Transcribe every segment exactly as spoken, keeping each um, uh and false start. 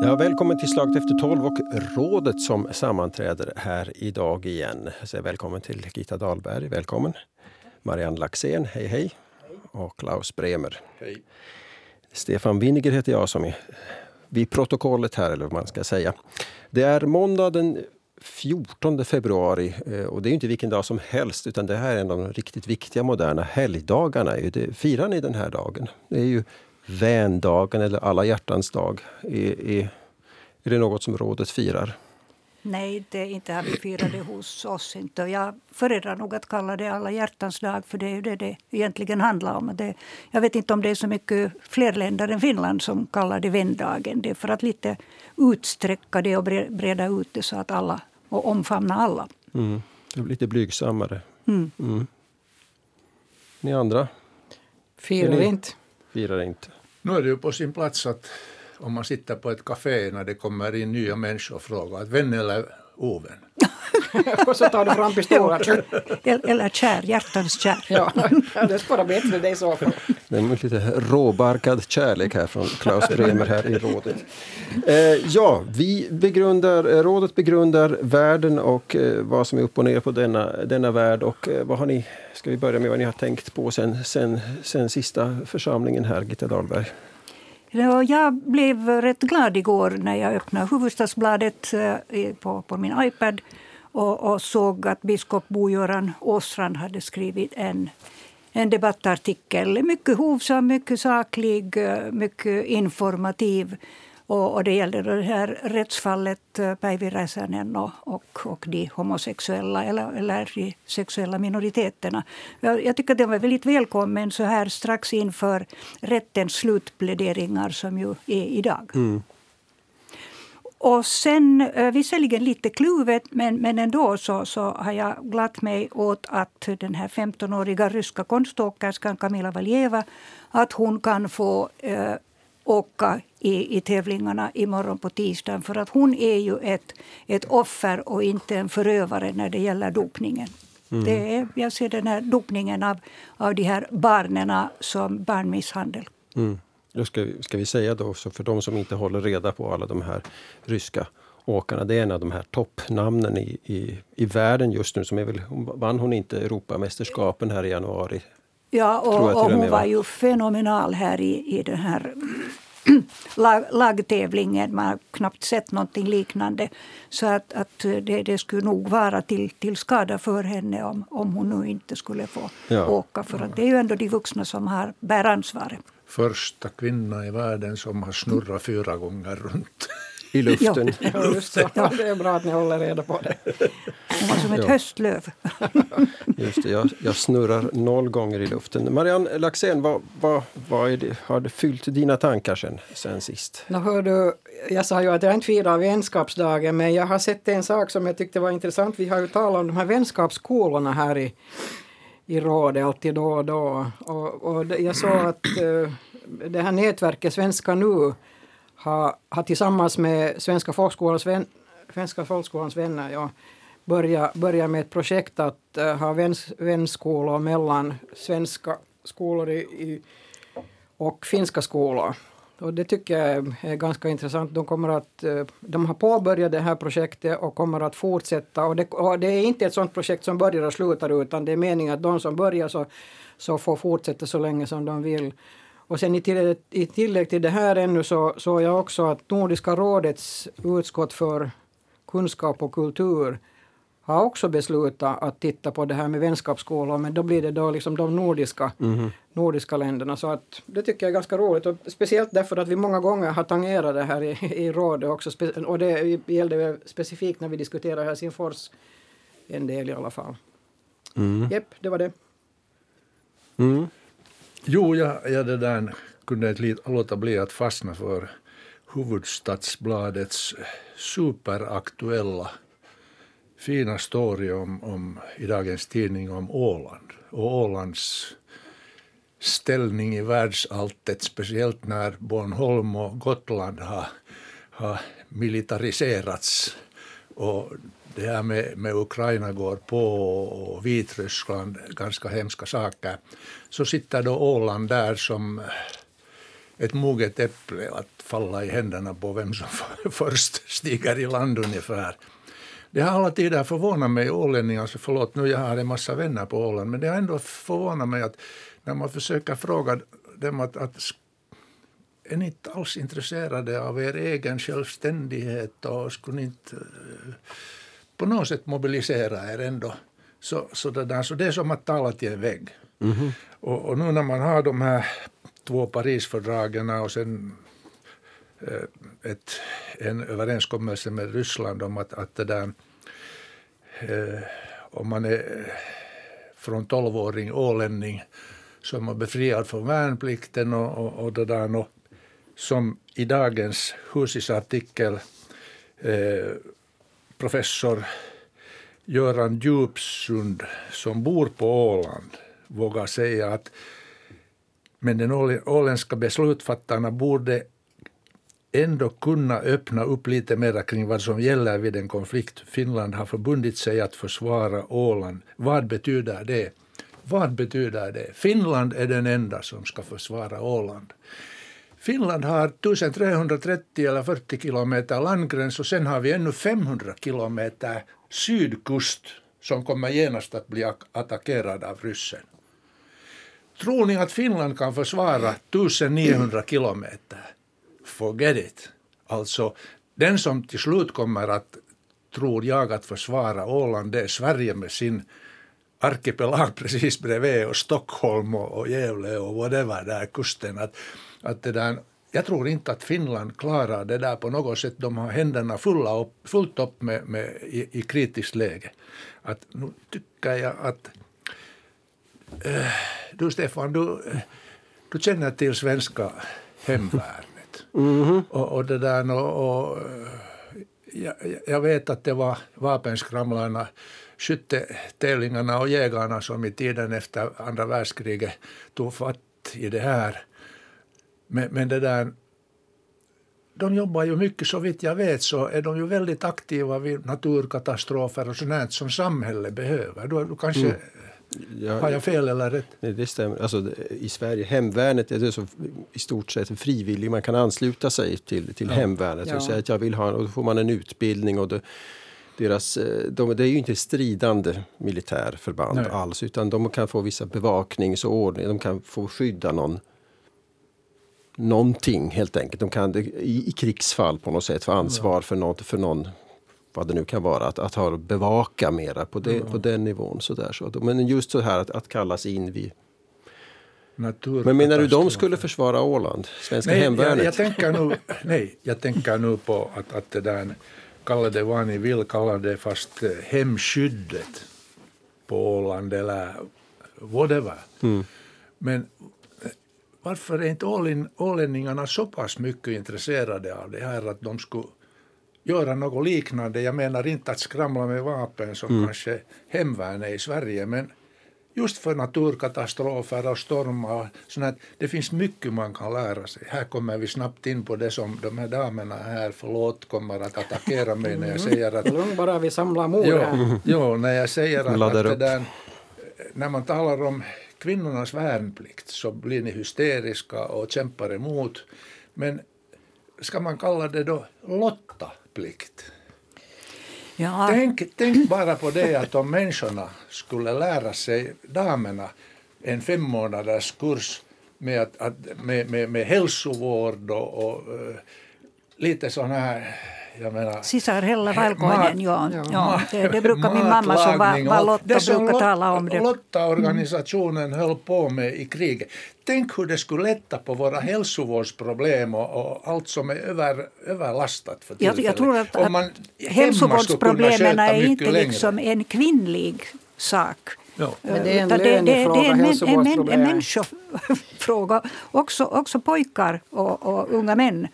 Ja, välkommen till Slaget efter tolv och rådet som sammanträder här idag igen. Så välkommen till Gitta Dahlberg, välkommen. Marianne Laxén, hej hej. Och Klaus Bremer. Hej. Stefan Winiger heter jag som är vid protokollet här, eller vad man ska säga. Det är måndag den fjortonde februari och det är ju inte vilken dag som helst utan det här är en av de riktigt viktiga moderna helgdagarna. Det firar ni den här dagen? Det är ju vändagen eller alla hjärtans dag. Är, är, är det något som rådet firar? Nej, det är inte här vi firar det hos oss. Inte. Jag föredrar nog att kalla det alla hjärtans dag för det är ju det det egentligen handlar om. Det, jag vet inte om det är så mycket fler länder än Finland som kallar det vändagen. Det är för att lite utsträcka det och breda ut det så att alla och omfamna alla. Mm. Det blir lite blygsammare. Mm. Mm. Ni andra? Firar inte. Firar inte. Nu är det ju på sin plats att om man sitter på ett café när det kommer in nya människor och frågar att vän eller ovän. Och så tar du fram pistolen. Eller kär, hjärtans kär. Ja, det ska vara bättre dig så. Det är lite råbarkad kärlek här från Klaus Bremer här i rådet. Eh, ja, vi begrundar, rådet begrundar världen och eh, vad som är upp och ner på denna, denna värld. Och eh, vad har ni, ska vi börja med vad ni har tänkt på sen, sen, sen sista församlingen här, Gitta Dahlberg? Jag blev rätt glad igår när jag öppnade Huvudstadsbladet på, på min iPad och, och såg att biskop Bo Göran Åstrand hade skrivit en, en debattartikel. Mycket hovsam, mycket saklig, mycket informativ. Och, och det gällde det här rättsfallet Pajvi Reisanen och, och, och de homosexuella eller, eller de sexuella minoriteterna. Jag, jag tycker att det var väldigt välkommen så här strax inför rättens slutpläderingar som ju är idag. Mm. Och sen, visserligen lite kluvet, men, men ändå så, så har jag glatt mig åt att den här femtonåriga ryska konståkerskan Kamila Valieva, att hon kan få eh, åka i, i tävlingarna imorgon på tisdagen. För att hon är ju ett, ett offer och inte en förövare när det gäller dopningen. Mm. Det är, jag ser den här dopningen av, av de här barnen som barnmisshandel. Mm. Då ska, ska vi säga då, så för de som inte håller reda på alla de här ryska åkarna. Det är en av de här toppnamnen i, i, i världen just nu. Som är väl, vann hon inte Europamästerskapen här i januari? Ja, och, och hon var ju fenomenal här i, i den här lag, lagtävlingen. Man har knappt sett någonting liknande. Så att, att det, det skulle nog vara till, till skada för henne om, om hon nu inte skulle få ja. åka. För att det är ju ändå de vuxna som har bär ansvaret. Första kvinna i världen som har snurrat fyra gånger runt. I luften. Ja, just det. Ja, det är bra att ni håller reda på det. Det var som ett ja. höstlöv. Just det, jag, jag snurrar noll gånger i luften. Marianne Laxén, vad, vad, vad är det, har det fyllt dina tankar sen, sen sist? Nå hör du, jag sa ju att jag inte firar vänskapsdagen, men jag har sett en sak som jag tyckte var intressant. Vi har ju talat om de här vänskapsskolorna här i, i rådet alltid då och då. Och, och jag sa att det här nätverket Svenska nu Har, har tillsammans med Svenska folkskolans, vän, Svenska folkskolans vänner ja, börjat börja med ett projekt att uh, ha väns, vänsskolor mellan svenska skolor i, i, och finska skolor. Och det tycker jag är ganska intressant. De, kommer att, uh, de har påbörjat det här projektet och kommer att fortsätta. Och det, och det är inte ett sådant projekt som börjar och slutar utan det är meningen att de som börjar så, så får fortsätta så länge som de vill. Och sen i tillägg, i tillägg till det här ännu så såg jag också att Nordiska rådets utskott för kunskap och kultur har också beslutat att titta på det här med vänskapsskolor. Men då blir det då liksom de nordiska, mm. nordiska länderna. Så att det tycker jag är ganska roligt. Och speciellt därför att vi många gånger har tangerat det här i, i rådet också. Spe- och det gällde specifikt när vi diskuterade Helsingfors en del i alla fall. Mm. Jepp, det var det. Mm. Jo, jag, jag det där kunde inte låta bli att fastna för Huvudstadsbladets superaktuella fina story om, om, i dagens tidning om Åland. Och Ålands ställning i världsalltet, speciellt när Bornholm och Gotland har, har militariserats. Och det här med, med Ukraina går på och Vitryssland, ganska hemska saker. Så sitter då Åland där som ett moget äpple att falla i händerna på vem som först stiger i land ungefär. Det har alla tider förvånat mig, ålänningar, så förlåt, nu jag har en massa vänner på Åland, men det har ändå förvånat mig att när man försöker fråga dem att, att är ni inte alls intresserade av er egen självständighet och skulle ni inte på något sätt mobilisera er ändå? Så, så, det, där, så det är som att tala till en vägg. Mm-hmm. Och, och nu när man har de här två Parisfördragen och sen eh, ett, en överenskommelse med Ryssland om att, att det där, eh, om man är från tolvåring ålänning så är man befriad från värnplikten och, och, och det där. Och, som i dagens husisartikel eh, professor Göran Djupsund som bor på Åland vågar säga att men den åländska beslutfattarna borde ändå kunna öppna upp lite mer kring vad som gäller vid en konflikt. Finland har förbundit sig att försvara Åland. Vad betyder det? Vad betyder det? Finland är den enda som ska försvara Åland. Finland har tretton trettio eller fyrtio kilometer landgräns och sen har vi ännu femhundra kilometer sydkust som kommer genast att bli attackerad av ryssen. Tror ni att Finland kan försvara nittonhundra kilometer? Forget it. Alltså, den som till slut kommer att, tror jag, att försvara Åland, det är Sverige med sin arkipelag precis bredvid och Stockholm och Gävle och whatever där kusten. Att, att det där, jag tror inte att Finland klarar det där på något sätt. De har händerna fulla upp, fullt upp med, med, i, i kritiskt läge. Att, nu tycker jag att... Uh, du Stefan, du, du känner till svenska hemvärnet. Mm-hmm. Och, och det där, och, och, jag, jag vet att det var vapenskramlarna, skyttetävlingarna och jägarna som i tiden efter andra världskriget tog fatt i det här. Men, men det där, de jobbar ju mycket, så vitt jag vet så är de ju väldigt aktiva vid naturkatastrofer och sånt som samhället behöver. Du, du kanske... Mm. Ja, har jag fel eller rätt? Nej, det stämmer. Alltså, i Sverige, hemvärnet är det så i stort sett frivillig. Man kan ansluta sig till, till ja. hemvärnet. Ja. Och säga att jag vill ha, och då får man en utbildning. Och det, deras, de, det är ju inte stridande militärförband Nej. alls. Utan de kan få vissa bevakningsordningar. De kan få skydda någon, någonting helt enkelt. De kan i, i krigsfall på något sätt få ansvar ja. för, något, för någon... vad det nu kan vara, att, att ha bevaka mera på, det, mm. på den nivån. Så där, så. Men just så här att, att kallas in vid... Natur- Men menar du de skulle försvara Åland? Svenska nej, hemvärnet? Jag, jag tänker nu, nej, jag tänker nu på att, att det där, kalla det vad ni vill, kalla det fast hemskyddet på Åland eller whatever. Mm. Men varför är inte ålin, ålänningarna så pass mycket intresserade av det här att de skulle göra något liknande? Jag menar inte att skramla med vapen som mm. kanske hemvärnet i Sverige, men just för naturkatastrofer och stormar, sådär, det finns mycket man kan lära sig. Här kommer vi snabbt in på det som de här damerna här, förlåt, kommer att attackera mig när jag säger att... Lugn bara, vi samlar mor här. Jo, när jag säger att, att det där, när man talar om kvinnornas värnplikt så blir ni hysteriska och kämpar emot, men ska man kalla det då lotta? Ja. Tänk, tänk bara på det att om människorna skulle lära sig, damerna, en fem månaders kurs med, att, att, med, med, med hälsovård och, och uh, lite sån här, jag menar... Sisarhella välkoinen, ja. ja. Det, det brukar min mamma som var, var Lotta brukar Lotta, tala om det. Lotta-organisationen höll på med i kriget. Tänk hur det skulle lätta på våra hälsovårdsproblem och, och allt som är över, överlastat för tillfället. Jag, jag tror att, att man, hälsovårdsproblemen är inte liksom en kvinnlig sak. Ja. Men det är en lönefråga, hälsovårdsproblem. Det är en människofråga. Också, också pojkar och, och unga män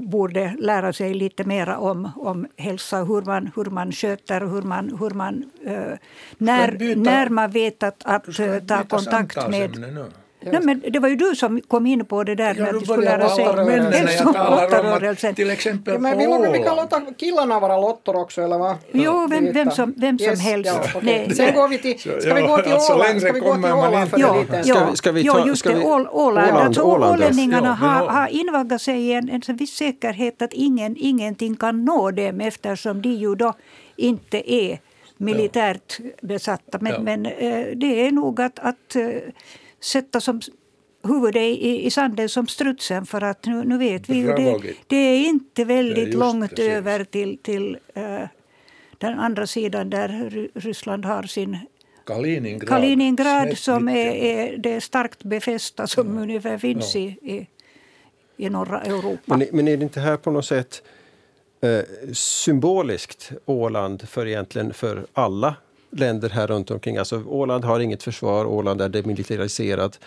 borde lära sig lite mera om, om hälsa, hur man, hur man sköter, hur man, hur man, uh, när, byta, när man vet att, att uh, ta kontakt med... Nej, men det var ju du som kom in på det där, ja, att du skulle lära sig hälsoomåttarörelsen. Till exempel, ja, men vill du vilka låta killarna vara lottor också, eller vad? Jo, vem, vem som, vem som yes, helst. Ja, okay. Sen går vi till, ska vi gå till Åland? Ska vi gå till Åland för en liten stund? Ja, just det, Åland. Ålänningarna har invaggat sig i en viss säkerhet att ingenting kan nå dem, eftersom de ju då inte är militärt besatta. Men det är nog att sätta som huvudet i, i sanden som strutsen, för att nu, nu vet vi ju det, det är inte väldigt ja, långt precis. över till, till uh, den andra sidan där Ryssland har sin Kaliningrad, Kaliningrad som är, är det starkt befästa som ja. ungefär finns ja. i, i, i norra Europa. Men, men är det inte här på något sätt uh, symboliskt Åland för egentligen för alla länder här runt omkring? Alltså Åland har inget försvar, Åland är demilitariserat.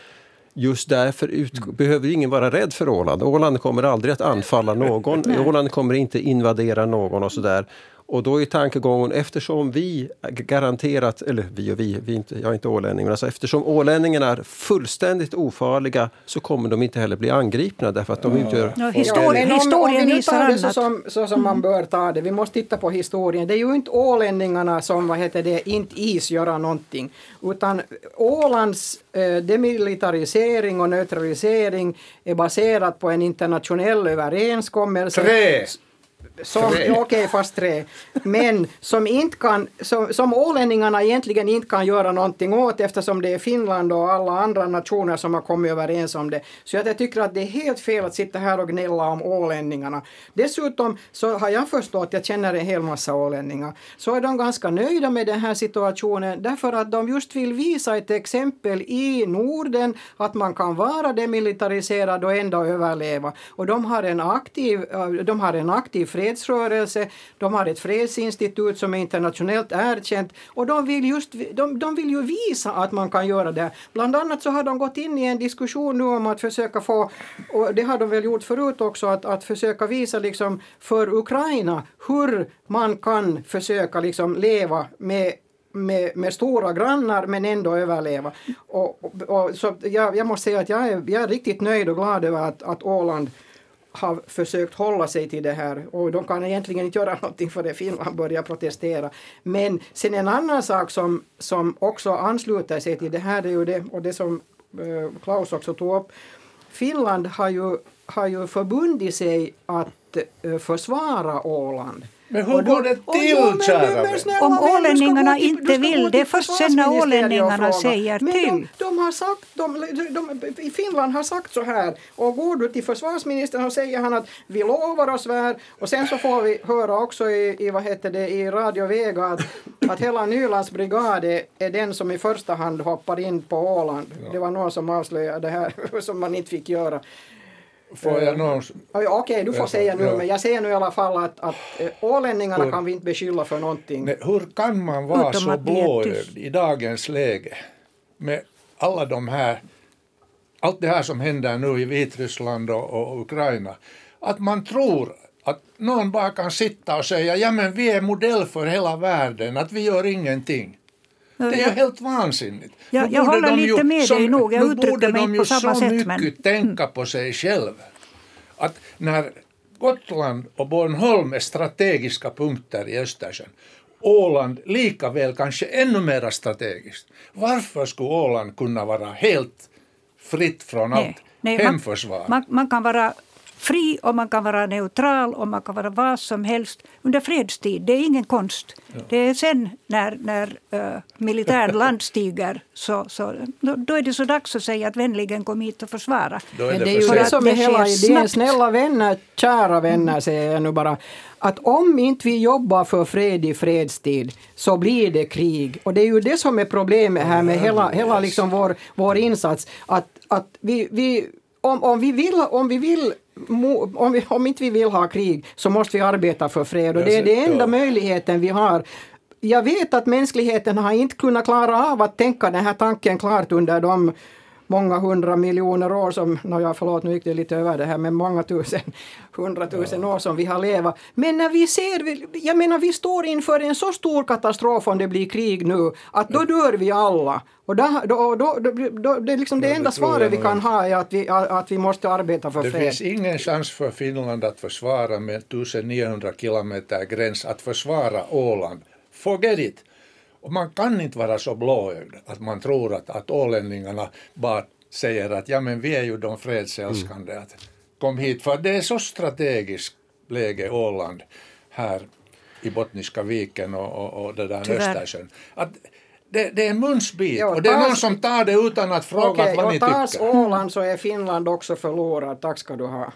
Just därför ut- mm. behöver ingen vara rädd för Åland. Åland kommer aldrig att anfalla någon. Nej. Åland kommer inte invadera någon och sådär. Och då är tankegången, eftersom vi garanterat, eller vi och vi, vi inte, jag är inte ålänning, men alltså eftersom ålänningarna är fullständigt ofarliga så kommer de inte heller bli angripna, därför att de utgör... Ja, historien, ja, om, historien om vi nu tar det så som, så som mm. man bör ta det, vi måste titta på historien. Det är ju inte ålänningarna som, vad heter det, inte is göra någonting, utan Ålands eh, demilitarisering och neutralisering är baserat på en internationell överenskommelse... Tre! Som, okej, okay, fast tre. Men som, inte kan, som, som ålänningarna egentligen inte kan göra någonting åt, eftersom det är Finland och alla andra nationer som har kommit överens om det. Så jag tycker att det är helt fel att sitta här och gnälla om ålänningarna. Dessutom så har jag förstått att jag känner en hel massa ålänningar. Så är de ganska nöjda med den här situationen, därför att de just vill visa ett exempel i Norden att man kan vara demilitariserad och ändå överleva. Och de har en aktiv, de har en aktiv fred. fredsrörelse, de har ett fredsinstitut som är internationellt erkänt, och de vill, just, de, de vill ju visa att man kan göra det. Bland annat så har de gått in i en diskussion nu om att försöka få, och det har de väl gjort förut också, att, att försöka visa liksom för Ukraina hur man kan försöka liksom leva med Med, med stora grannar men ändå överleva. Och, och, och, så jag, jag måste säga att jag är, jag är riktigt nöjd och glad över att, att Åland har försökt hålla sig till det här, och de kan egentligen inte göra någonting för det. Finland börjar protestera. Men sen en annan sak som, som också ansluter sig till det här är ju det, och det som eh, Klaus också tog upp. Finland har ju, har ju förbundit sig att eh, försvara Åland. Men hur går det till, kära vän? Om ålänningarna inte vill, det är först sen när ålänningarna säger till. Men de, de har sagt, de, de, de, i Finland har sagt så här, och går du till försvarsministern och säger han att vi lovar oss här, och sen så får vi höra också i, i vad heter det, i Radio Vega att, att hela Nylands brigad är den som i första hand hoppar in på Åland. Ja. Det var någon som avslöjade det här som man inte fick göra. Får jag någon... Okej, okay, du får ja, säga nu, ja. men jag säger nu i alla fall att, att ålänningarna hur, kan vi inte beskylla för någonting. Nej, hur kan man vara Utom så blåögd i dagens läge med alla de här, allt det här som händer nu i Vitryssland och, och Ukraina, att man tror att någon bara kan sitta och säga, ja men vi är modell för hela världen, att vi gör ingenting. Det är helt vansinnigt. Ja, jag håller lite ju, med som, dig nog. Jag uttrycker mig inte på samma sätt. Nu borde de ju så mycket tänka på sig själv. Att när Gotland och Bornholm är strategiska punkter i Östersjön, Åland lika väl kanske ännu mer strategiskt. Varför skulle Åland kunna vara helt fritt från nej, allt nej, hemförsvar? Man, man, man kan vara fri och man kan vara neutral och man kan vara vad som helst under fredstid. Det är ingen konst. Ja. Det är sen när, när uh, militär land stiger så, så, då, då är det så dags att säga att vänligen kom hit och försvara. Då är det, Men det är ju det som är hela idén. Snälla vänner, kära vänner säger jag nu bara. Att om inte vi jobbar för fred i fredstid så blir det krig. Och det är ju det som är problemet här med hela, hela liksom vår, vår insats. Att, att vi, vi, om, om vi vill... Om vi vill Om, vi, om inte vi vill ha krig så måste vi arbeta för fred, och det är den enda möjligheten vi har. Jag vet att mänskligheten har inte kunnat klara av att tänka den här tanken klart under de många hundra miljoner år som, no, ja, förlåt nu gick det lite över det här, men många tusen, hundratusen ja. år som vi har levat. Men när vi ser, jag menar vi står inför en så stor katastrof om det blir krig nu, att då dör vi alla. Och då, då, då, då, då, det är liksom det, ja, det enda svaret vi kan ha är att vi, att vi måste arbeta för det fred. Det finns ingen chans för Finland att försvara med nittonhundra kilometer gräns, att försvara Åland. Forget it! Och man kan inte vara så blåögd att man tror att, att ålänningarna bara säger att ja, men vi är ju de fredsälskande. Mm. Att kom hit, för det är så strategiskt läge Åland här i Bottniska viken och, och, och det där Östersjön. Att det, det är munsbit, jo, och det är tas, någon som tar det utan att fråga okay, vad ni tycker. Okej, och tas Åland så är Finland också förlorad, tack ska du ha.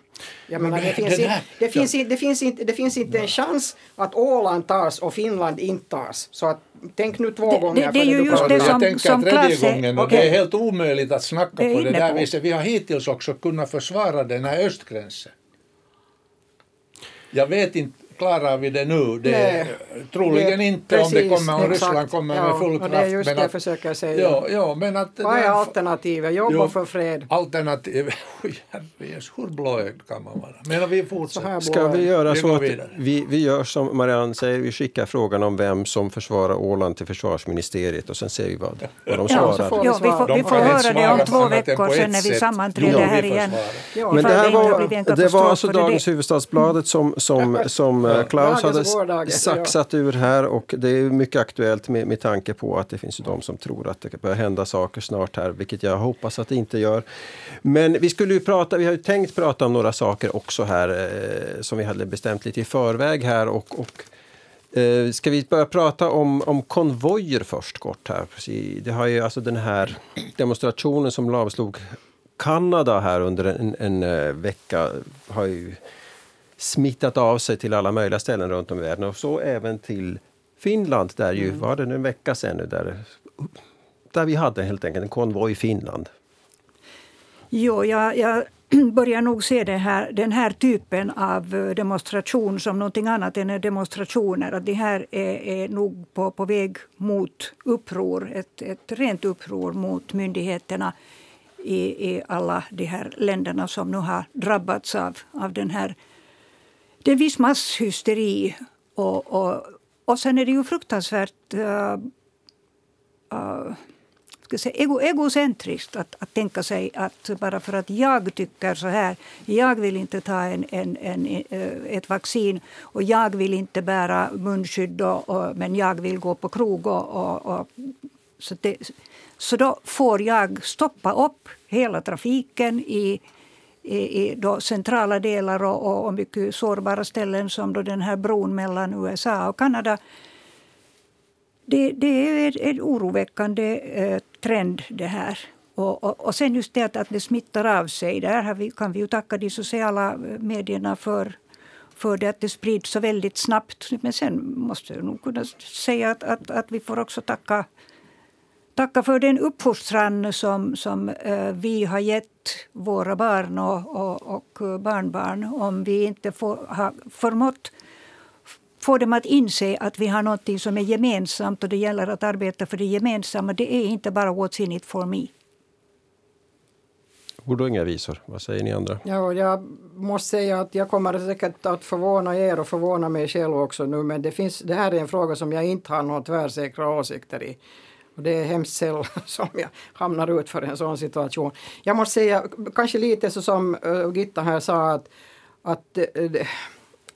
Jag menar, det finns, in, det, finns in, det finns inte, det finns inte en chans att Åland tas och Finland inte tas. Så att, tänk nu två det, gånger. Det, det är ju just det som, jag som tredje gången, och okay. Det är helt omöjligt att snacka på det, det där på. Viset. Vi har hittills också kunnat försvara den här östgränsen. Jag vet inte, klarar vi det nu? Det är, nej, troligen det, inte precis, om det kommer, om exakt. Ryssland kommer ja, med full kraft. Det är just men det att, jag försöker säga. Ja, ja, men att, vad är det, alternativet? Jobba jo, för fred. Alternativ. Hur blåögd kan man vara? Men vi fortsätter. Ska vi göra vi så att vi, vi gör som Marianne säger, vi skickar frågan om vem som försvarar Åland till försvarsministeriet och sen ser vi vad, vad de svarar. Ja, så får vi, svara. ja, vi, får, vi får höra det om två veckor sen när vi sammanträder här igen. Ja, men det här var, det var alltså dagens Huvudstadsbladet som, som, som Klaus hade saxat ur här, och det är mycket aktuellt med, med tanke på att det finns ju de som tror att det börjar hända saker snart här, vilket jag hoppas att det inte gör. Men vi skulle ju prata, vi har ju tänkt prata om några saker också här eh, som vi hade bestämt lite i förväg här, och, och eh, ska vi börja prata om, om konvojer först kort här. Det har ju alltså den här demonstrationen som lavslog Kanada här under en, en, en vecka har ju smittat av sig till alla möjliga ställen runt om i världen, och så även till Finland där ju, mm. var det nu en vecka sedan nu där, där vi hade helt enkelt en konvoj i Finland. Jo, jag, jag börjar nog se det här, den här typen av demonstration som någonting annat än demonstrationer. Att det här är, är nog på, på väg mot uppror, ett, ett rent uppror mot myndigheterna i, i alla de här länderna som nu har drabbats av, av den här. Det är viss masshysteri, och, och, och sen är det ju fruktansvärt uh, uh, ska jag säga, ego, egocentriskt att, att tänka sig att bara för att jag tycker så här, jag vill inte ta en, en, en, en, ett vaccin och jag vill inte bära munskydd och, och, men jag vill gå på krog och, och, och så, det, så då får jag stoppa upp hela trafiken i i då centrala delar och, och mycket sårbara ställen som då den här bron mellan U S A och Kanada. Det, det är en oroväckande eh, trend det här. Och, och, och sen just det att, att det smittar av sig. Där har vi, kan vi ju tacka de sociala medierna för, för det att det sprids så väldigt snabbt. Men sen måste jag nog kunna säga att, att, att vi får också tacka, tacka för den uppfostran som, som eh, vi har gett våra barn och, och, och barnbarn, om vi inte får, har förmått få dem att inse att vi har något som är gemensamt och det gäller att arbeta för det gemensamma. Det är inte bara what's in it for me. Ord och inga visor. Vad säger ni andra? Ja, jag måste säga att jag kommer säkert att förvåna er och förvåna mig själv också nu, men det, finns, det här är en fråga som jag inte har några tvärsäkra åsikter i. Det är hemskt sällan som jag hamnar ut för en sån situation. Jag måste säga, kanske lite så som Gitta här sa, att, att det,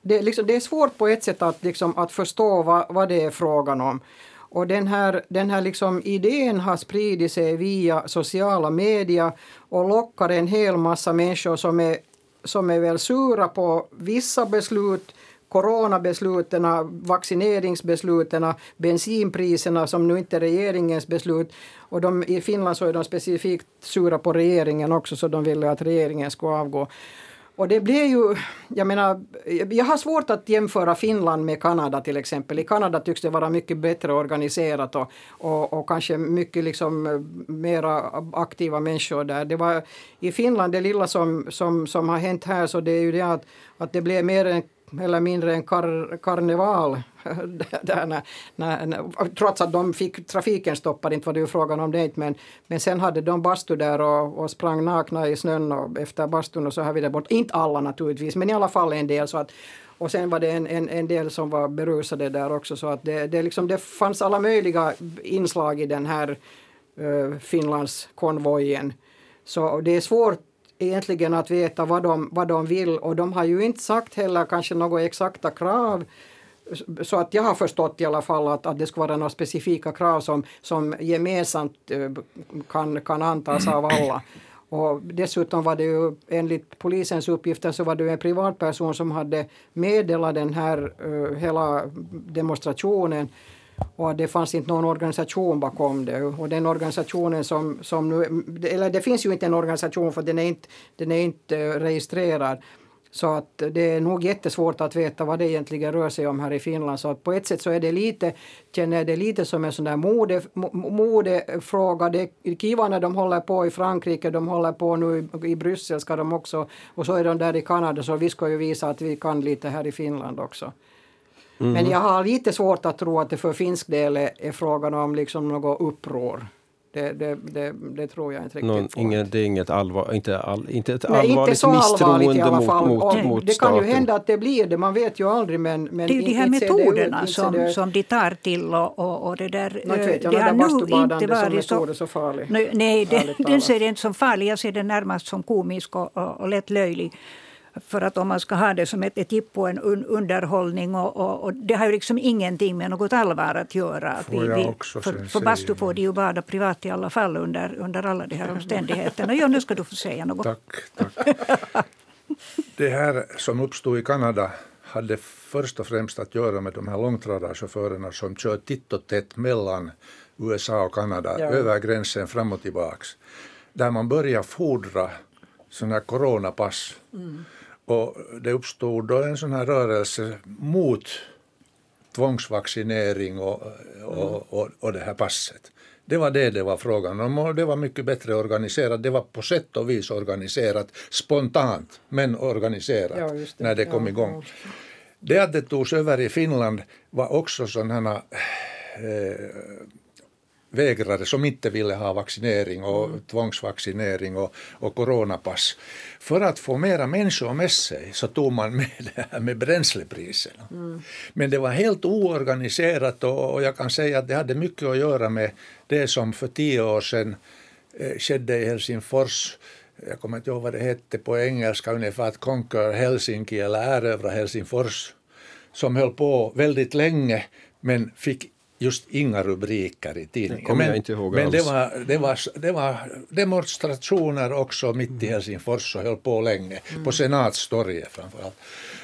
det, liksom, det är svårt på ett sätt att, liksom, att förstå vad, vad det är frågan om. Och den här, den här liksom idén har spridit sig via sociala medier och lockar en hel massa människor som är, som är väl sura på vissa beslut, coronabeslutena, vaccineringsbeslutena, bensinpriserna som nu inte är regeringens beslut. Och de, i Finland så är de specifikt sura på regeringen också, så de ville att regeringen ska avgå. Och det blir ju, jag menar, jag har svårt att jämföra Finland med Kanada till exempel. I Kanada tycks det vara mycket bättre organiserat och, och, och kanske mycket liksom mera aktiva människor där. Det var i Finland det lilla som, som, som har hänt här, så det är ju det att, att det blev mer en eller mindre en kar- karneval där när, när, trots att de fick trafiken stoppad, inte var det ju frågan om det, men, men sen hade de bastu där och, och sprang nakna i snön och efter bastun och så här vidare bort, inte alla naturligtvis, men i alla fall en del, så att, och sen var det en, en, en del som var berusade där också, så att det, det, liksom, det fanns alla möjliga inslag i den här uh, Finlands konvojen, så det är svårt egentligen att veta vad de, vad de vill, och de har ju inte sagt heller kanske några exakta krav, så att jag har förstått i alla fall att, att det ska vara några specifika krav som, som gemensamt kan, kan antas av alla. Och dessutom var det ju enligt polisens uppgifter så var det en privatperson som hade meddelat den här uh, hela demonstrationen, och det fanns inte någon organisation bakom det, och den organisationen som, som nu, eller det finns ju inte en organisation för den är inte, den är inte registrerad, så att det är nog jättesvårt att veta vad det egentligen rör sig om här i Finland, så att på ett sätt så är det lite, känner det lite som en sån där mode, modefråga. Det är kivarna, de håller på i Frankrike, de håller på nu i, i Bryssel ska de också, och så är de där i Kanada, så vi ska ju visa att vi kan lite här i Finland också. Mm. Men jag har lite svårt att tro att det för finsk del är, är frågan om liksom något uppror. Det, det, det, det tror jag inte riktigt. Någon, inget, det är inget allvar, inte, all, inte ett allvarligt Nej, inte så misstroende i alla fall. mot, mot, mot det staten. Det kan ju hända att det blir det, man vet ju aldrig. Men, men det är ju de här metoderna det, som, det, som de tar till och, och, och det där. Jag vet, jag det har nog inte varit så, så farligt. Nej, nej det, den ser det inte som farlig, jag ser det närmast som komisk och, och, och lätt löjlig. För att om man ska ha det som ett jippo, en un- underhållning och, och, och det har ju liksom ingenting med något allvar att göra. Får vi, vi, också för för bastu får det ju bada privat i alla fall under, under alla de här omständigheterna. Ja, nu ska du få säga något. Tack, tack. Det här som uppstod i Kanada hade först och främst att göra med de här långtradarchaufförerna som kör titt och tätt mellan U S A och Kanada, ja. Över gränsen fram och tillbaks. Där man börjar fordra sådana här coronapass. Mm. Och det uppstod då en sån här rörelse mot tvångsvaccinering och, och, mm. och, och det här passet. Det var det det var frågan om, och det var mycket bättre organiserat. Det var på sätt och vis organiserat, spontant men organiserat, ja, just det. När det kom ja, igång. Ja. Det att det togs över i Finland var också sådana eh, vägrare som inte ville ha vaccinering och mm. tvångsvaccinering och, och coronapass. För att få mera människor med sig så tog man med det här med bränslepriserna. Mm. Men det var helt oorganiserat, och, och jag kan säga att det hade mycket att göra med det som för tio år sedan eh, skedde i Helsingfors. Jag kommer inte ihåg vad det hette på engelska, ungefär att conquer Helsinki eller erövra Helsingfors. Som höll på väldigt länge men fick just inga rubriker i tidningen. Men, men det, var, det, var, det var demonstrationer också mitt mm. i Helsingfors och höll på länge. Mm. På Senatstorget framförallt.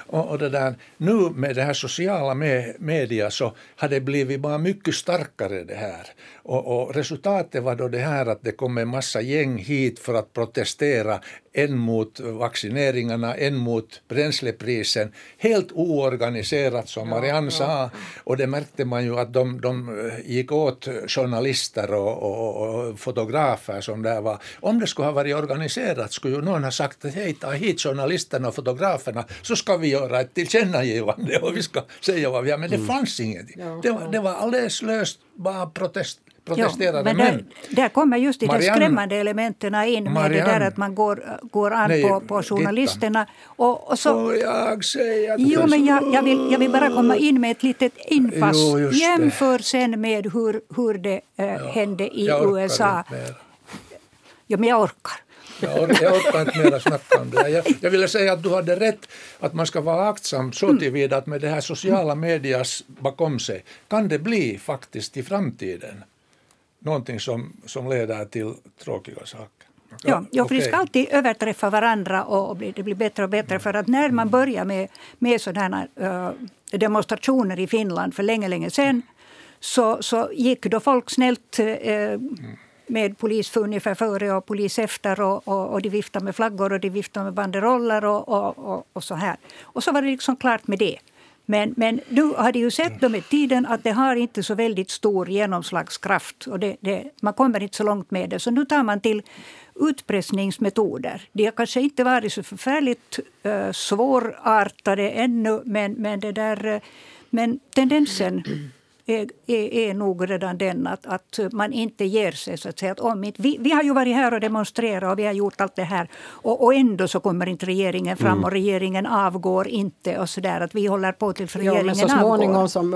Och, och det där, nu med det här sociala med, media så hade det blivit bara mycket starkare det här. Och, och resultatet var då det här att det kom en massa gäng hit för att protestera. En mot vaccineringarna, en mot bränsleprisen. Helt oorganiserat som Marianne ja, sa. Ja. Och det märkte man ju att de, de gick åt journalister och, och, och fotografer som där var. Om det skulle ha varit organiserat skulle ju någon ha sagt att hej, ta hit journalisterna och fotograferna så ska vi göra ett tillkännagivande och vi ska säga vad vi har. Men det fanns mm. ingenting. Ja, det, var, ja. det var alldeles löst bara protest. Ja, men där, men där kommer just de Marianne, skrämmande elementerna in med Marianne, det där att man går, går an nej, på, på journalisterna. Och, och så, och jag säger jo, men jag, jag, vill, jag vill bara komma in med ett litet inpass. Jo, jämför det. Sen med hur, hur det äh, ja, hände i U S A. Ja, men jag orkar. Jag, or- jag orkar inte mera snacka om det. Jag, jag ville säga att du hade rätt att man ska vara aktsam så tillvida att med det här sociala medias bakom sig kan det bli faktiskt i framtiden någonting som, som leder till tråkiga saker. Ja, ja för okay. Vi ska alltid överträffa varandra och det blir bättre och bättre. Mm. För att när man börjar med, med sådana uh, demonstrationer i Finland för länge, länge sedan så, så gick då folk snällt uh, mm. med polis för ungefär före och polis efter och, och, och de viftade med flaggor och de viftade med banderoller och, och, och, och så här. Och så var det liksom klart med det. Men, men nu har det ju sett dem i tiden att det har inte så väldigt stor genomslagskraft. Och det, det, man kommer inte så långt med det. Så nu tar man till utpressningsmetoder. De har kanske inte varit så förfärligt uh, svårartade ännu. Men, men, det där, uh, men tendensen är, är, är nog redan den att, att man inte ger sig. Så att säga, att om inte, vi, vi har ju varit här och demonstrerat och vi har gjort allt det här. Och, och ändå så kommer inte regeringen fram mm. och regeringen avgår inte. Och så där, att vi håller på till regeringen avgår. Ja, men så småningom som,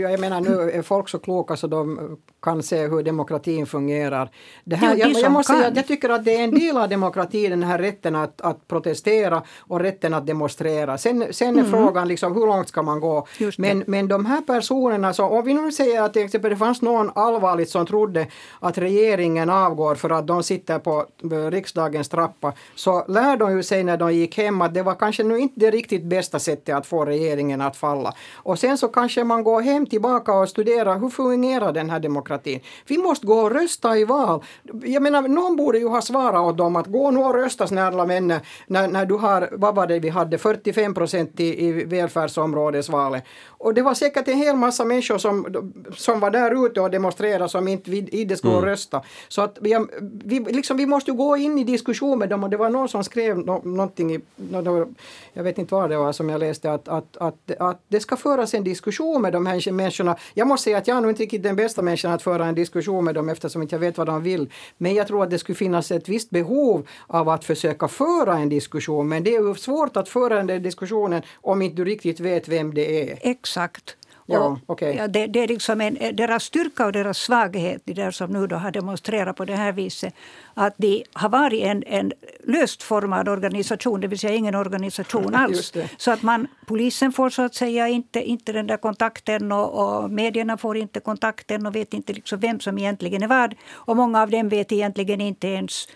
jag menar nu är folk så kloka så de kan se hur demokratin fungerar. Det här, jo, det jag, jag, måste säga, jag tycker att det är en del av demokratin, den här rätten att, att protestera och rätten att demonstrera. Sen, sen är mm. frågan liksom, hur långt ska man gå? Men, men de här personerna, så, om vi nu säger att till exempel, det fanns någon allvarligt som trodde att regeringen avgår för att de sitter på riksdagens trappa, så lär de ju sig när de gick hem att det var kanske nu inte det riktigt bästa sättet att få regeringen att falla. Och sen så kanske man går hem tillbaka och studerar hur fungerar den här demokratin. Vi måste gå och rösta i val. Jag menar, någon borde ju ha svarat åt dem att gå nu och rösta, snälla vänner, när, när du har, vad var det vi hade, fyrtiofem procent i, i välfärdsområdesvalet. Och det var säkert en hel massa människor som, som var där ute och demonstrerade som inte inte skulle mm. rösta. Så att vi, vi, liksom, vi måste ju gå in i diskussion med dem, och det var någon som skrev no, någonting, i, no, jag vet inte vad det var som jag läste, att, att, att, att det ska föras en diskussion med de här människorna. Jag måste säga att jag är nog inte riktigt den bästa människan att föra en diskussion med dem eftersom inte jag vet vad de vill. Men jag tror att det skulle finnas ett visst behov av att försöka föra en diskussion. Men det är ju svårt att föra den där diskussionen om inte du riktigt vet vem det är. Exakt. Ja, okay. ja, det, det är liksom en, deras styrka och deras svaghet, det där som nu då har demonstrerat på det här viset, att de har varit en, en löst formad organisation, det vill säga ingen organisation alls. Så att man, polisen får så att säga inte, inte den där kontakten, och, och medierna får inte kontakten och vet inte liksom vem som egentligen är vad. Och många av dem vet egentligen inte ens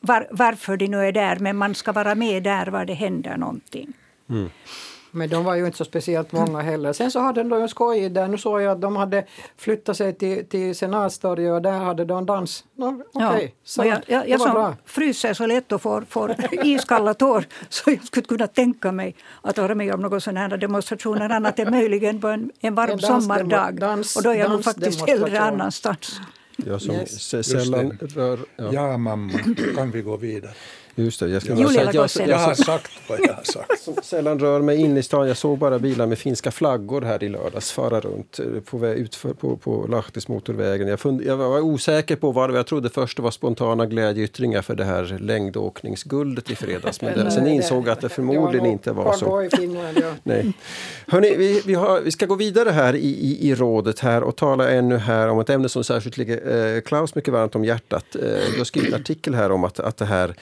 var, varför de nu är där, men man ska vara med där var det händer någonting. Mm. Men de var ju inte så speciellt många heller. Sen så hade de en skoj där. Nu såg jag att de hade flyttat sig till, till Senatstorget och där hade de dans. No, okay. Ja, jag jag, jag som bra. fryser så lätt och får, får iskalla tår, så jag skulle kunna tänka mig att vara med om någon sån här demonstrationer annat än möjligen på en, en varm en dans, sommardag. Dans, och då är jag nog faktiskt hellre annanstans. Jag som yes. sällan rör... Ja. ja, mamma. Kan vi gå vidare? Just det, jag, ska bara säga att jag, jag, jag har sagt vad jag har sagt. Sällan rör mig in i stan. Jag såg bara bilar med finska flaggor här i lördags fara runt på väg utför på, på Lahtis motorvägen. Jag, fund, jag var osäker på vad det var. Jag trodde först det var spontana glädjeyttringar för det här längdåkningsguldet i fredags. Men det, sen insåg jag att det förmodligen inte var så. Nej. Hörrni, vi, vi, har, vi ska gå vidare här i, i, i rådet här och tala ännu här om ett ämne som särskilt ligger eh, Klaus mycket varmt om hjärtat. Eh, du har skrivit en artikel här om att, att det här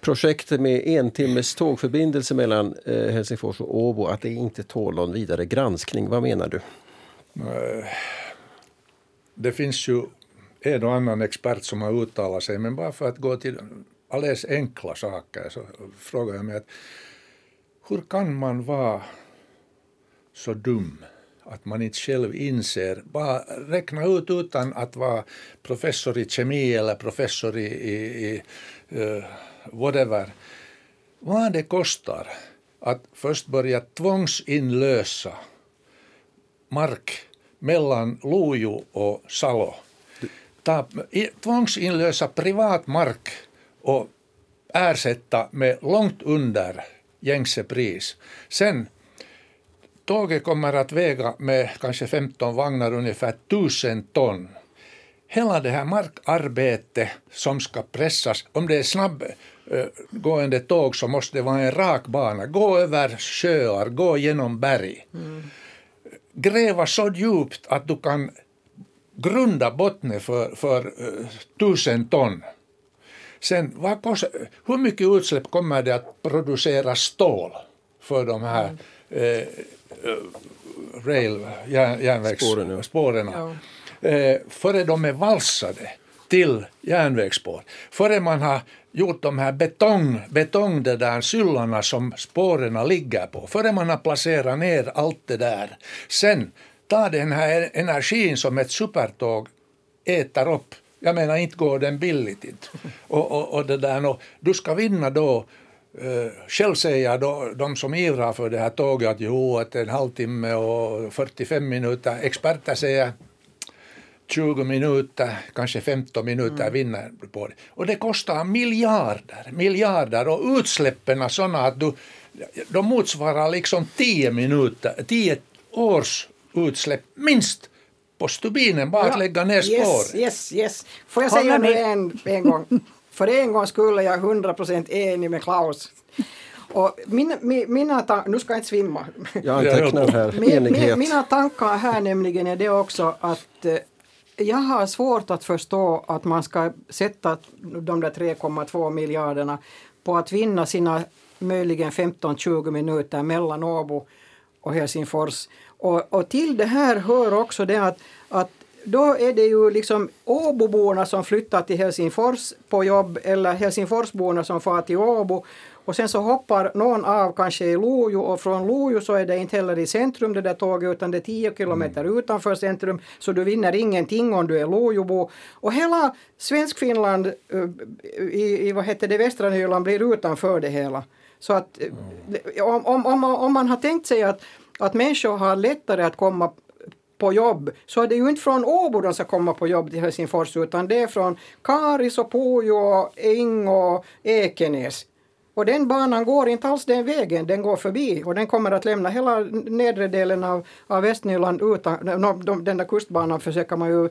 projektet med en timmes tågförbindelse mellan eh, Helsingfors och Åbo, att det inte tål någon vidare granskning. Vad menar du? Det finns ju en och annan expert som har uttalat sig, men bara för att gå till alldeles enkla saker så frågar jag mig att hur kan man vara så dum att man inte själv inser, bara räkna ut utan att vara professor i kemi eller professor i, i, i uh, whatever, vad det kostar att först börja tvångsinlösa mark mellan Lojo och Salo. Ta, tvångsinlösa privat mark och ersätta med långt under gängse pris. Sen tåget kommer att väga med kanske femton vagnar ungefär tusen ton. Hela det här markarbete som ska pressas, om det är snabbgående äh, tåg så måste det vara en rak bana. Gå över sjöar, gå genom berg. Mm. Gräva så djupt att du kan grunda botten för, för äh, tusen ton. Sen, vad kostar, hur mycket utsläpp kommer det att producera stål för de här äh, äh, rail, järn, järnvägsspåren? Ja. Eh, före de är valsade till järnvägsspår, före man har gjort de här betong, betong det där syllarna som spåren ligger på, före man har placerat ner allt det där, sen tar den här energin som ett supertåg äter upp, jag menar inte går den billigt, och, och, och det där, och du ska vinna då själv säger då, de som ivrar för det här tåget att jo, att en halvtimme och fyrtiofem minuter. Experter säger tjugo minuter, kanske femton minuter mm. vinner på det. Och det kostar miljarder, miljarder. Och utsläppen är sådana att du, de motsvarar liksom tio minuter, tio års utsläpp minst på stubinen, bara ja. Att lägga ner spåret. Yes, yes, yes. Får jag säga det en, en gång? För en gång skulle jag hundra procent enig med Klaus. Och mina, mina ta- nu ska jag inte svimma. Jag tecknar här enighet. Mina tankar här nämligen är det också att jag har svårt att förstå att man ska sätta de där tre komma två miljarderna på att vinna sina möjligen femton till tjugo minuter mellan Åbo och Helsingfors. Och, och till det här hör också det att, att då är det ju liksom Åboborna som flyttar till Helsingfors på jobb eller Helsingforsborna som far till Åbo. Och sen så hoppar någon av kanske i Lojo och från Lojo så är det inte heller i centrum det där tåget utan det är tio kilometer mm. utanför centrum. Så du vinner ingenting om du är Lojobo. Och hela Svenskfinland i, i vad heter det, västra Nyland blir utanför det hela. Så att om, om, om, om man har tänkt sig att, att människor har lättare att komma på jobb, så är det ju inte från Åbo de ska komma på jobb till Helsingfors utan det är från Karis och Pojo och Eng och Ekenäs. Och den banan går inte alls den vägen, den går förbi och den kommer att lämna hela nedre delen av, av Västnyland utan, no, de, den där kustbanan försöker man ju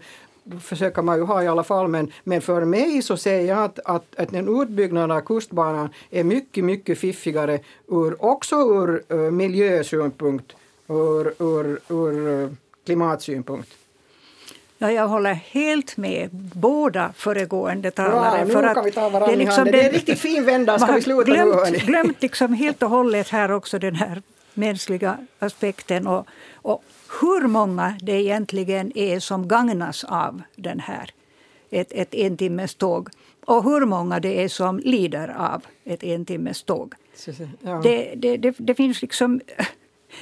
försöker man ju ha i alla fall, men, men för mig så säger jag att, att, att en utbyggnad av kustbanan är mycket, mycket fiffigare ur, också ur uh, miljösynpunkt, ur, ur, ur uh, klimatsynpunkt. Ja, jag håller helt med båda föregående talare. Bra, för att ta det, är liksom det, det är riktigt fin vända, ska vi sluta glömt, nu? Hörni. Glömt liksom helt och hållet här också den här mänskliga aspekten och, och hur många det egentligen är som gagnas av den här, ett, ett en timmes tåg. Och hur många det är som lider av ett en timmes tåg. Ja. Det, det, det, det finns liksom...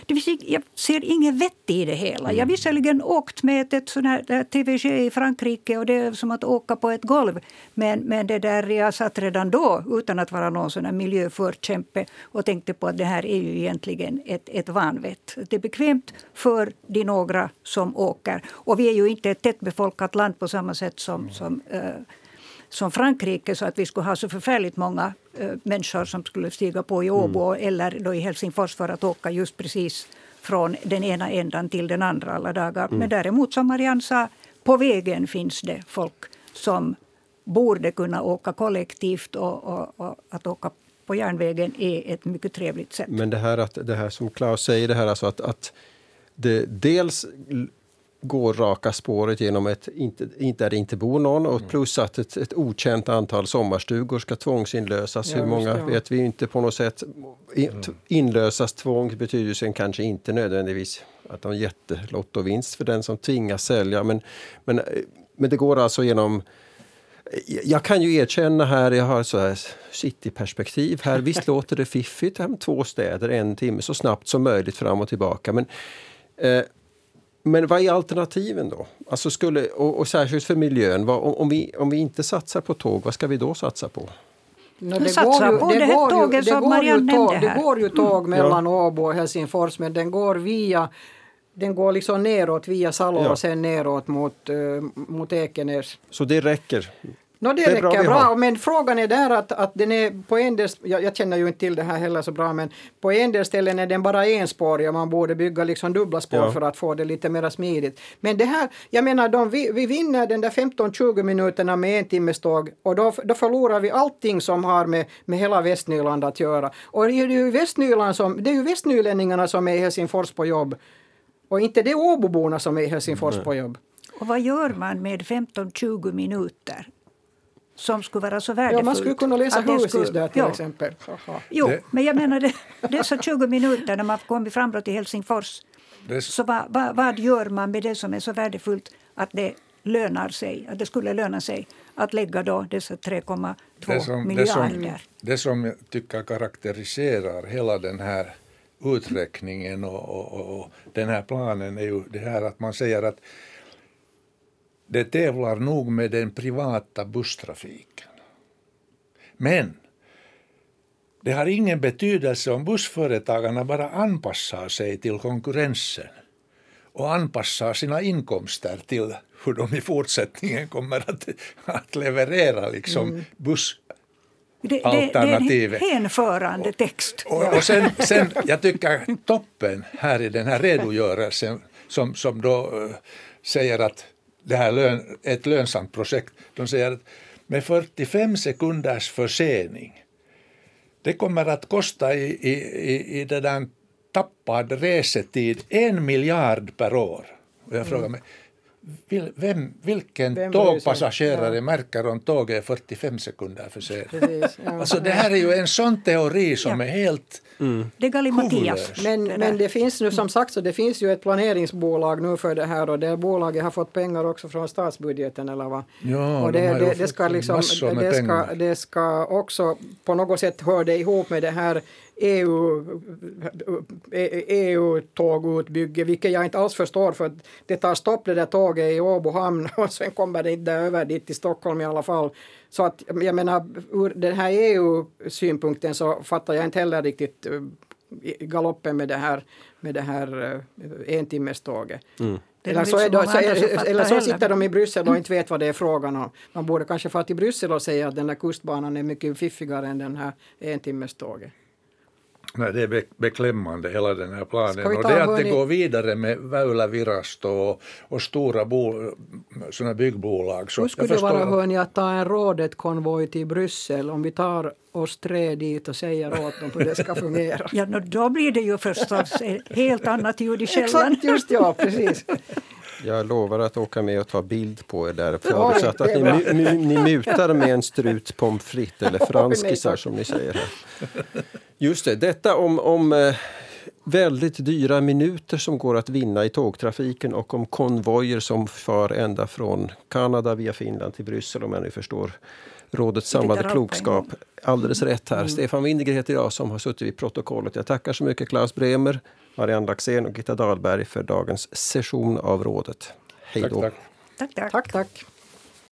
Det vill, jag ser ingen vett i det hela. Jag har visserligen åkt med ett sån här T V G i Frankrike och det är som att åka på ett golv. Men, men det där jag satt redan då utan att vara någon sån här miljöförkämpe och tänkte på att det här är ju egentligen ett, ett vanvett. Det är bekvämt för de några som åker. Och vi är ju inte ett tättbefolkat land på samma sätt som... som äh, som Frankrike, så att vi skulle ha så förfärligt många äh, människor som skulle stiga på i Åbo mm. eller då i Helsingfors för att åka just precis från den ena ändan till den andra alla dagar. Mm. Men däremot som Marianne sa, på vägen finns det folk som borde kunna åka kollektivt och, och, och att åka på järnvägen är ett mycket trevligt sätt. Men det här, att, det här som Klaus säger, det här alltså att, att det dels... går raka spåret genom ett inte, inte, där det inte bor någon och plus att ett, ett okänt antal sommarstugor ska tvångsinlösas. Ja, hur många ja. Vet vi inte på något sätt. Inlösas tvång betyder sen kanske inte nödvändigtvis att de jättelottovinst för den som tvingas sälja. Men, men, men det går alltså genom... Jag kan ju erkänna här, jag har så här cityperspektiv här. Visst låter det fiffigt, här med två städer, en timme så snabbt som möjligt fram och tillbaka. Men... Eh, Men vad är alternativen då? Alltså skulle, och, och särskilt för miljön. Vad, om, om, vi, om vi inte satsar på tåg, vad ska vi då satsa på? No, det, går ju, på det, det, går ju, det, går ju tåg, det går ju tåg mellan ja. Åbo och Helsingfors, men den går via den går liksom neråt via Salo ja. Och sen neråt mot, uh, mot Ekenäs. Så det räcker? No, det, det räcker bra, bra. Men frågan är där att, att den är på en del, jag, jag känner ju inte till det här heller så bra, men på en del ställen är den bara enspårig och man borde bygga liksom dubbla spår ja. För att få det lite mer smidigt. Men det här, jag menar, de, vi, vi vinner den där femton till tjugo minuterna med en timmes tåg och då, då förlorar vi allting som har med, med hela Västnyland att göra. Och det är ju, Västnyland som, det är ju västnylänningarna som är i Helsingfors på jobb och inte det Åboborna som är i Helsingfors mm. på jobb. Och vad gör man med femton till tjugo minuter? Som skulle vara så värdefullt. Ja, man skulle kunna läsa husis där till ja. Exempel. Aha. Jo, det. Men jag menar det, dessa tjugo minuter när man kommer fram till Helsingfors. Det. Så va, va, vad gör man med det som är så värdefullt att det lönar sig, att det skulle löna sig att lägga då dessa tre komma två miljarder? Det som, det som jag tycker karaktäriserar hela den här uträkningen och, och, och den här planen är ju det här att man säger att det tävlar nog med den privata busstrafiken. Men Det har ingen betydelse om bussföretagarna bara anpassar sig till konkurrensen och anpassar sina inkomster till hur de i fortsättningen kommer att, att leverera liksom mm. buss. Det, det, det är en hänförande text. Och, och, och sen, sen, jag tycker toppen här i den här redogörelsen som, som då uh, säger att det här lön, ett lönsamt projekt, de säger att med fyrtiofem sekunders försening, det kommer att kosta i, i, i, i det där tappad resetid en miljard per år. Och jag frågar mig, Vil, vem, vilken vem tågpassagerare ja. märker om tåget är fyrtiofem sekunder för sig? Precis, ja. Alltså det här är ju en sån teori som ja. är helt mm. det är men, men det finns nu som sagt så det finns ju ett planeringsbolag nu för det här och det bolaget har fått pengar också från statsbudgeten eller vad? Ja, och det, de det, det ska liksom det ska, det ska också på något sätt höra det ihop med det här E U-tågutbygge, vilket jag inte alls förstår för att det tar stopp det där tåget i Åbo hamn och sen kommer det inte över dit till Stockholm i alla fall. Så att jag menar, ur den här E U-synpunkten så fattar jag inte heller riktigt galoppen med det här, med det här entimmeståget. Mm. Eller så, är de, så, är, eller så sitter de i Bryssel och inte vet vad det är frågan om. Man borde kanske få till Bryssel och säga att den där kustbanan är mycket fiffigare än den här entimmeståget. Nej, det är beklämmande hela den här planen och det att det går vidare med Väylävirasto och, och stora bo, såna byggbolag. Så hur skulle det vara hörni att ta en Rådet-konvoj till Bryssel om vi tar oss tre dit och säger åt dem hur det ska fungera? Ja, då blir det ju förstås helt annat ljud i källan. Exakt, just ja, precis. Jag lovar att åka med och ta bild på er där. Förutsatt att ni, mu, mu, ni mutar med en strut pommes frites eller franskisar som ni säger här. Just det, detta om, om väldigt dyra minuter som går att vinna i tågtrafiken och om konvojer som för ända från Kanada via Finland till Bryssel om jag nu förstår rådets samlade klokskap. Alldeles rätt här. Mm. Stefan Winiger heter jag som har suttit vid protokollet. Jag tackar så mycket Klaus Bremer, Marianne Laxén och Gitta Dahlberg för dagens session av rådet. Hej då. Tack, tack. Tack, tack. Tack, tack.